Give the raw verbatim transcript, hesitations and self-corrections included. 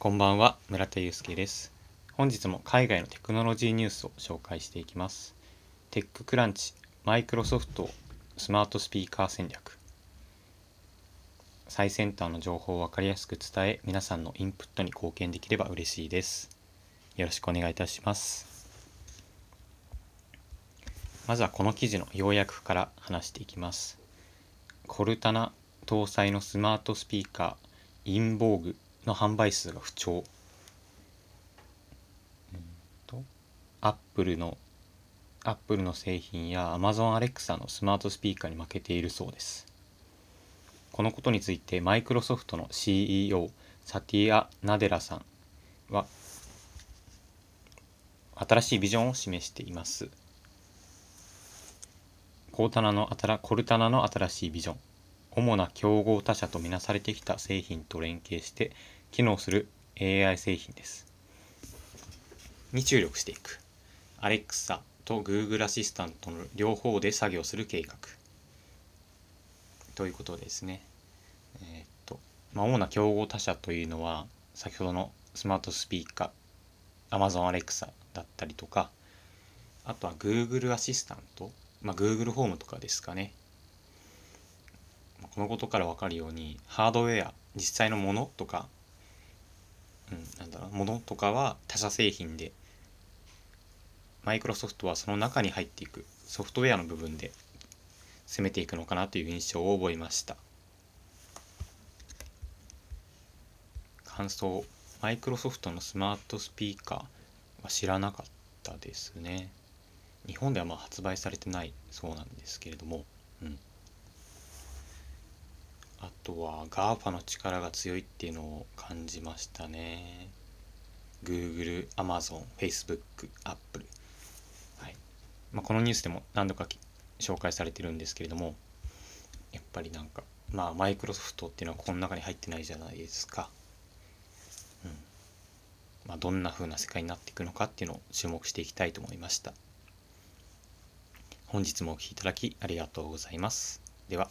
こんばんは、村田祐介です。本日も海外のテクノロジーニュースを紹介していきます。TechCrunch、マイクロソフト、スマートスピーカー戦略。最先端の情報を分かりやすく伝え、皆さんのインプットに貢献できれば嬉しいです。よろしくお願いいたします。まずはこの記事の要約から話していきます。コルタナ搭載のスマートスピーカー、インボーグの販売数が不調。アップルのアップルの製品や Amazon Alexa のスマートスピーカーに負けているそうです。このことについてマイクロソフトの シーイーオー サティア・ナデラさんは新しいビジョンを示しています。コルタナの新しいビジョン。主な競合他社とみなされてきた製品と連携して機能する エーアイ 製品です。に注力していく。Alexa と Google アシスタントの両方で作業する計画。ということですね。えー、っと、まあ、主な競合他社というのは、先ほどのスマートスピーカー、Amazon Alexa だったりとか、あとは Google アシスタント、まあ、Google ホームとかですかね。このことから分かるようにハードウェア、実際のものとか、うん、なんだろう、ものとかは他社製品で、マイクロソフトはその中に入っていくソフトウェアの部分で攻めていくのかなという印象を覚えました。感想、マイクロソフトのスマートスピーカーは知らなかったですね。日本ではまあ発売されてないそうなんですけれども、うん。あとは ガーファ の力が強いっていうのを感じましたね。 Google、Amazon、Facebook、Apple、はい、まあ、このニュースでも何度か紹介されてるんですけれども、やっぱりなんかまあマイクロソフトっていうのはこの中に入ってないじゃないですか、うん、まあ、どんな風な世界になっていくのかっていうのを注目していきたいと思いました。本日もお聞きいただきありがとうございます。では。